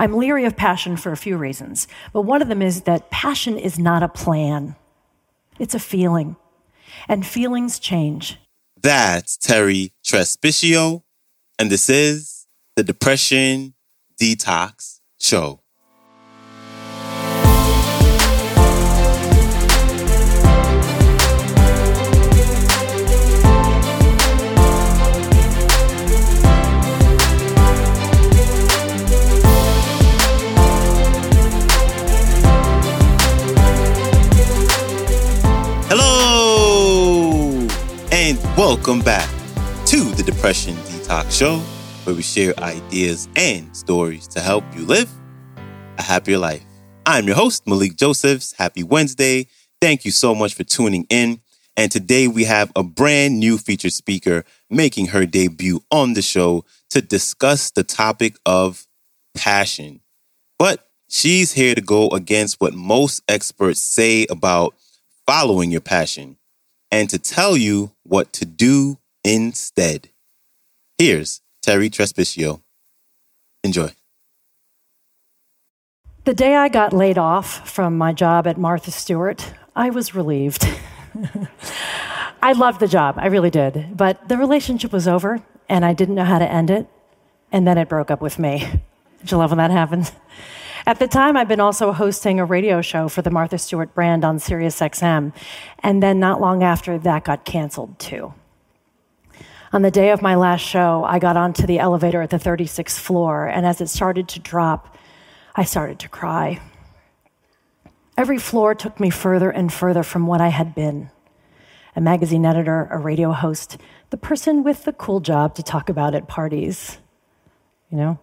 I'm leery of passion for a few reasons, but one of them is that passion is not a plan. It's a feeling, and feelings change. That's Terri Trespicio, and this is the Depression Detox Show. Welcome back to the Depression Detox Show, where we share ideas and stories to help you live a happier life. I'm your host, Malik Josephs. Happy Wednesday. Thank you so much for tuning in. And today we have a brand new featured speaker making her debut on the show to discuss the topic of passion. But she's here to go against what most experts say about following your passion, and to tell you what to do instead. Here's Terri Trespicio. Enjoy. The day I got laid off from my job at Martha Stewart, I was relieved. I loved the job, I really did. But the relationship was over, and I didn't know how to end it. And then it broke up with me. Don't you love when that happens? At the time, I'd been also hosting a radio show for the Martha Stewart brand on Sirius XM, and then not long after, that got canceled too. On the day of my last show, I got onto the elevator at the 36th floor, and as it started to drop, I started to cry. Every floor took me further and further from what I had been: a magazine editor, a radio host, the person with the cool job to talk about at parties, you know?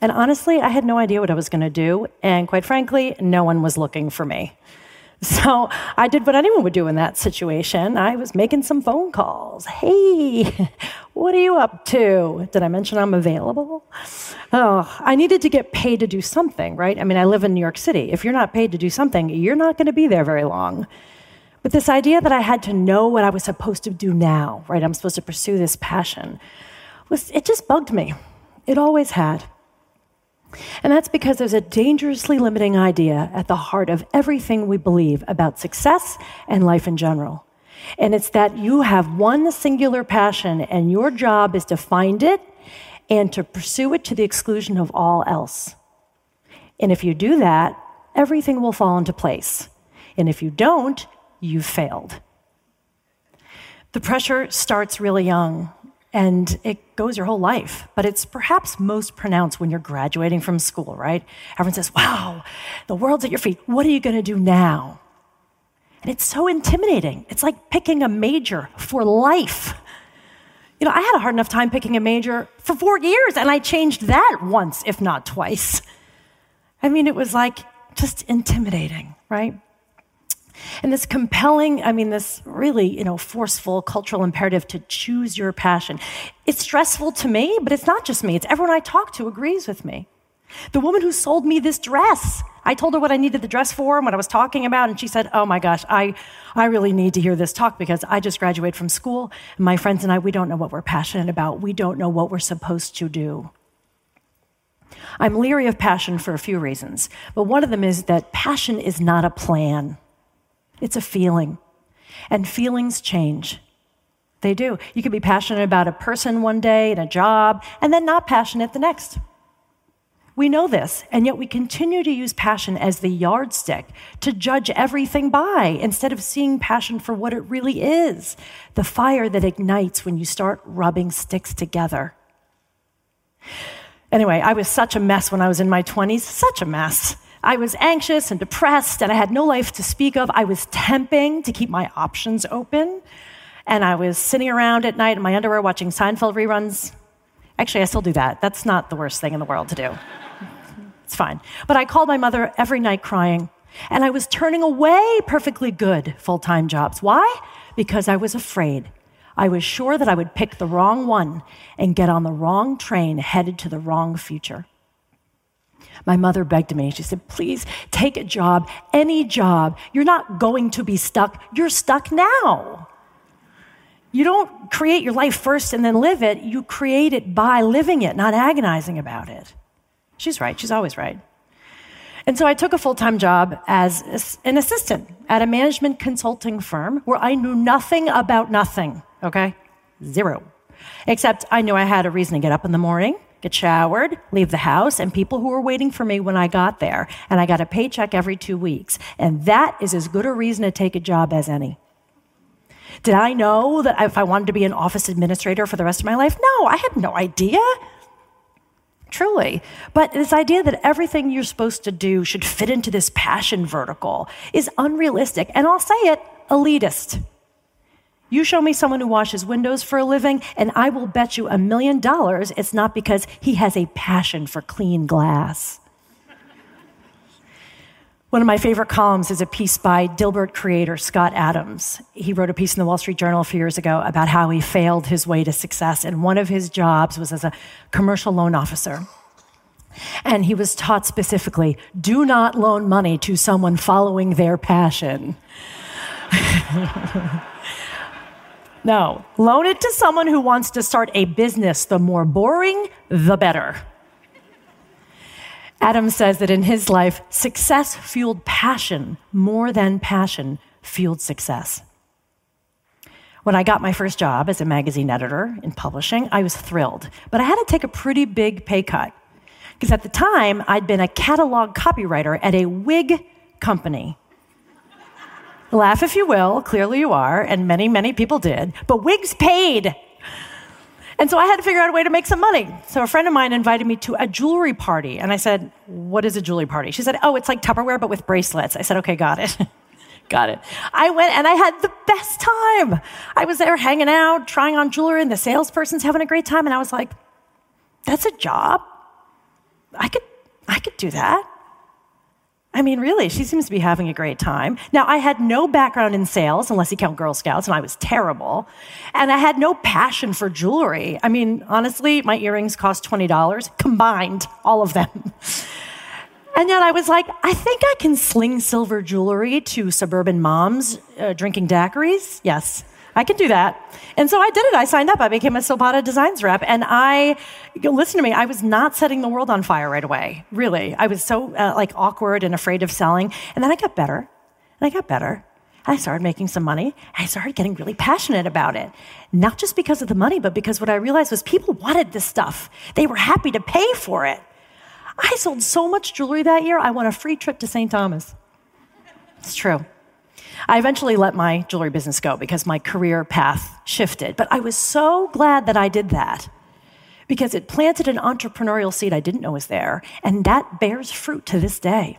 And honestly, I had no idea what I was going to do, and quite frankly, no one was looking for me. So I did what anyone would do in that situation. I was making some phone calls. Hey, what are you up to? Did I mention I'm available? Oh, I needed to get paid to do something, right? I mean, I live in New York City. If you're not paid to do something, you're not going to be there very long. But this idea that I had to know what I was supposed to do now, right? I'm supposed to pursue this passion. It just bugged me. It always had. And that's because there's a dangerously limiting idea at the heart of everything we believe about success and life in general. And it's that you have one singular passion, and your job is to find it and to pursue it to the exclusion of all else. And if you do that, everything will fall into place. And if you don't, you've failed. The pressure starts really young, and it goes your whole life, but it's perhaps most pronounced when you're graduating from school, right? Everyone says, wow, the world's at your feet. What are you going to do now? And it's so intimidating. It's like picking a major for life. You know, I had a hard enough time picking a major for 4 years, and I changed that once, if not twice. I mean, it was like just intimidating, right? And this compelling, I mean, this really, forceful cultural imperative to choose your passion. It's stressful to me, but it's not just me. It's everyone I talk to agrees with me. The woman who sold me this dress, I told her what I needed the dress for and what I was talking about, and she said, oh my gosh, I really need to hear this talk because I just graduated from school, and my friends and I, we don't know what we're passionate about. We don't know what we're supposed to do. I'm leery of passion for a few reasons, but one of them is that passion is not a plan. It's a feeling, and feelings change. They do. You can be passionate about a person one day and a job, and then not passionate the next. We know this, and yet we continue to use passion as the yardstick to judge everything by, instead of seeing passion for what it really is, the fire that ignites when you start rubbing sticks together. Anyway, I was such a mess when I was in my 20s, such a mess. I was anxious and depressed, and I had no life to speak of. I was temping to keep my options open, and I was sitting around at night in my underwear watching Seinfeld reruns. Actually, I still do that. That's not the worst thing in the world to do. It's fine. But I called my mother every night crying, and I was turning away perfectly good full-time jobs. Why? Because I was afraid. I was sure that I would pick the wrong one and get on the wrong train headed to the wrong future. My mother begged me. She said, please take a job, any job. You're not going to be stuck. You're stuck now. You don't create your life first and then live it. You create it by living it, not agonizing about it. She's right. She's always right. And so I took a full-time job as an assistant at a management consulting firm where I knew nothing about nothing, okay? Zero. Except I knew I had a reason to get up in the morning, get showered, leave the house, and people who were waiting for me when I got there. And I got a paycheck every 2 weeks. And that is as good a reason to take a job as any. Did I know that if I wanted to be an office administrator for the rest of my life? No, I had no idea. Truly. But this idea that everything you're supposed to do should fit into this passion vertical is unrealistic. And I'll say it, elitist. You show me someone who washes windows for a living, and I will bet you $1 million it's not because he has a passion for clean glass. One of my favorite columns is a piece by Dilbert creator Scott Adams. He wrote a piece in the Wall Street Journal a few years ago about how he failed his way to success, and one of his jobs was as a commercial loan officer. And he was taught specifically, do not loan money to someone following their passion. No, loan it to someone who wants to start a business. The more boring, the better. Adam says that in his life, success fueled passion more than passion fueled success. When I got my first job as a magazine editor in publishing, I was thrilled. But I had to take a pretty big pay cut. Because at the time, I'd been a catalog copywriter at a wig company. Laugh if you will, clearly you are, and many, many people did. But wigs paid. And so I had to figure out a way to make some money. So a friend of mine invited me to a jewelry party. And I said, what is a jewelry party? She said, oh, it's like Tupperware, but with bracelets. I said, okay, got it. Got it. I went and I had the best time. I was there hanging out, trying on jewelry, and the salesperson's having a great time. And I was like, that's a job. I could do that. I mean, really, she seems to be having a great time. Now, I had no background in sales, unless you count Girl Scouts, and I was terrible. And I had no passion for jewelry. I mean, honestly, my earrings cost $20, combined, all of them. And yet I was like, I think I can sling silver jewelry to suburban moms drinking daiquiris. Yes, I can do that. And so I did it. I signed up. I became a Sobata Designs rep. And listen to me, I was not setting the world on fire right away, really. I was so awkward and afraid of selling. And then I got better. And I started making some money. I started getting really passionate about it. Not just because of the money, but because what I realized was people wanted this stuff. They were happy to pay for it. I sold so much jewelry that year, I won a free trip to St. Thomas. It's true. I eventually let my jewelry business go because my career path shifted. But I was so glad that I did that because it planted an entrepreneurial seed I didn't know was there, and that bears fruit to this day.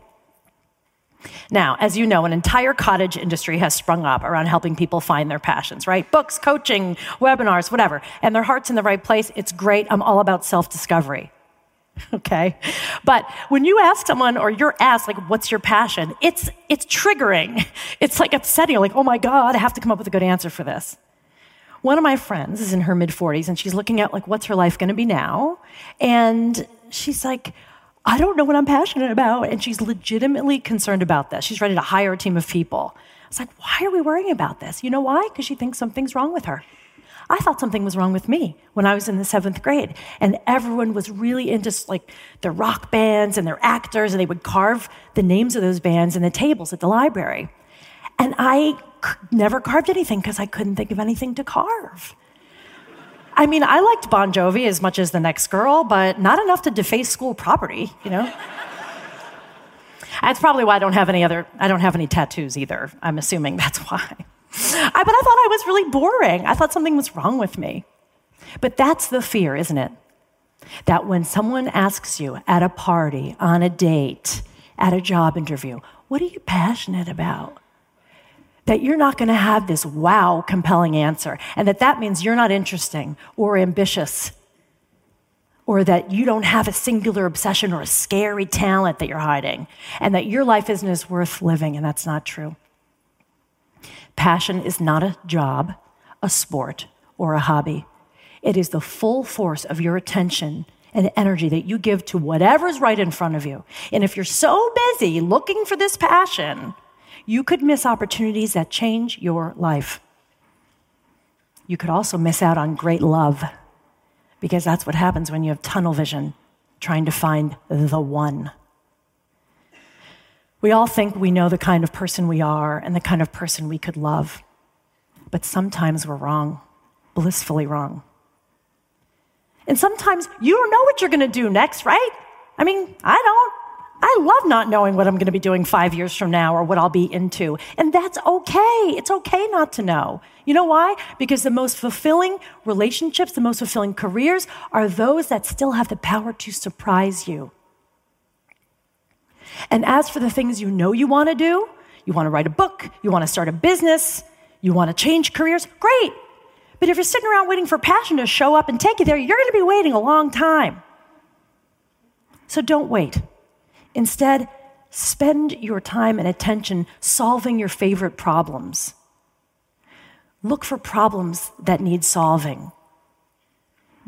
Now, as you know, an entire cottage industry has sprung up around helping people find their passions, right? Books, coaching, webinars, whatever. And their heart's in the right place. It's great. I'm all about self-discovery. Okay? But when you ask someone, or you're asked, like, what's your passion? It's triggering. It's like upsetting. Like, oh my God, I have to come up with a good answer for this. One of my friends is in her mid-40s, and she's looking at, like, what's her life going to be now? And she's like, I don't know what I'm passionate about. And she's legitimately concerned about this. She's ready to hire a team of people. I was like, why are we worrying about this? You know why? Because she thinks something's wrong with her. I thought something was wrong with me when I was in the 7th grade, and everyone was really into their rock bands and their actors, and they would carve the names of those bands in the tables at the library. And I never carved anything because I couldn't think of anything to carve. I mean, I liked Bon Jovi as much as the next girl, but not enough to deface school property, you know? That's probably why I don't have any tattoos either. I'm assuming that's why. But I thought I was really boring. I thought something was wrong with me. But that's the fear, isn't it? That when someone asks you at a party, on a date, at a job interview, what are you passionate about? That you're not going to have this wow, compelling answer. And that means you're not interesting or ambitious. Or that you don't have a singular obsession or a scary talent that you're hiding. And that your life isn't as worth living. And that's not true. Passion is not a job, a sport, or a hobby. It is the full force of your attention and energy that you give to whatever's right in front of you. And if you're so busy looking for this passion, you could miss opportunities that change your life. You could also miss out on great love, because that's what happens when you have tunnel vision trying to find the one. We all think we know the kind of person we are and the kind of person we could love, but sometimes we're wrong, blissfully wrong. And sometimes you don't know what you're going to do next, right? I mean, I don't. I love not knowing what I'm going to be doing 5 years from now or what I'll be into. And that's okay. It's okay not to know. You know why? Because the most fulfilling relationships, the most fulfilling careers are those that still have the power to surprise you. And as for the things you know you want to do, you want to write a book, you want to start a business, you want to change careers, great. But if you're sitting around waiting for passion to show up and take you there, you're going to be waiting a long time. So don't wait. Instead, spend your time and attention solving your favorite problems. Look for problems that need solving.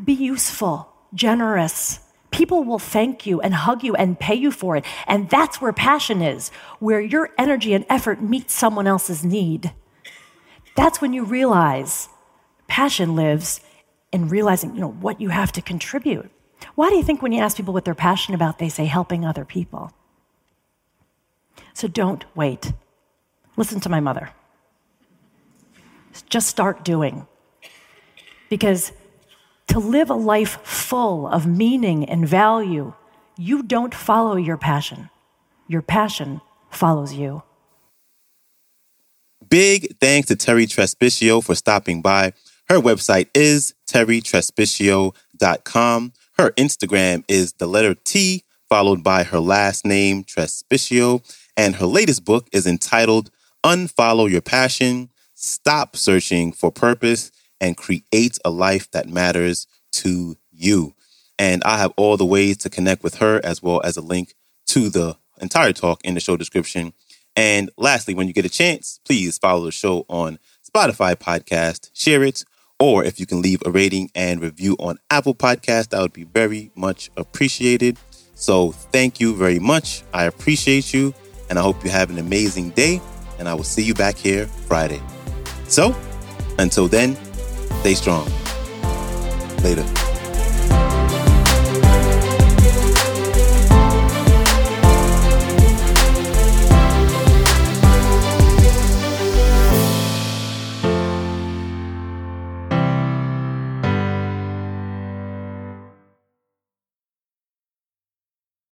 Be useful, generous. People will thank you and hug you and pay you for it. And that's where passion is, where your energy and effort meet someone else's need. That's when you realize passion lives in realizing, what you have to contribute. Why do you think when you ask people what they're passionate about, they say helping other people? So don't wait. Listen to my mother. Just start doing. Because to live a life full of meaning and value, you don't follow your passion. Your passion follows you. Big thanks to Terri Trespicio for stopping by. Her website is territrespicio.com. Her Instagram is the letter T, followed by her last name, Trespicio. And her latest book is entitled Unfollow Your Passion, Stop Searching for Purpose, and Create a Life That Matters to You. And I have all the ways to connect with her, as well as a link to the entire talk in the show description. And lastly, when you get a chance, please follow the show on Spotify podcast, share it, or if you can leave a rating and review on Apple Podcasts, that would be very much appreciated. So thank you very much. I appreciate you, and I hope you have an amazing day, and I will see you back here Friday. So until then, stay strong. Later.